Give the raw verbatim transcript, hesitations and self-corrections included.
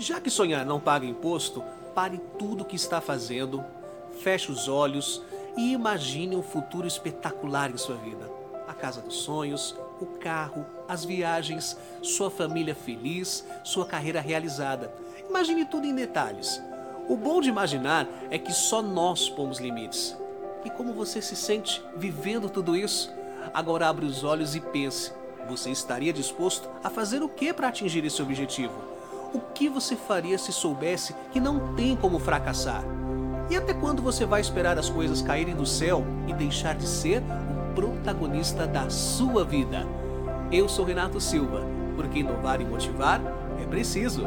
Já que sonhar não paga imposto, pare tudo o que está fazendo, feche os olhos e imagine um futuro espetacular em sua vida. A casa dos sonhos, o carro, as viagens, sua família feliz, sua carreira realizada. Imagine tudo em detalhes. O bom de imaginar é que só nós pomos limites. E como você se sente vivendo tudo isso? Agora abre os olhos e pense. Você estaria disposto a fazer o que para atingir esse objetivo? O que você faria se soubesse que não tem como fracassar? E até quando você vai esperar as coisas caírem do céu e deixar de ser o protagonista da sua vida? Eu sou Renato Silva, porque inovar e motivar é preciso.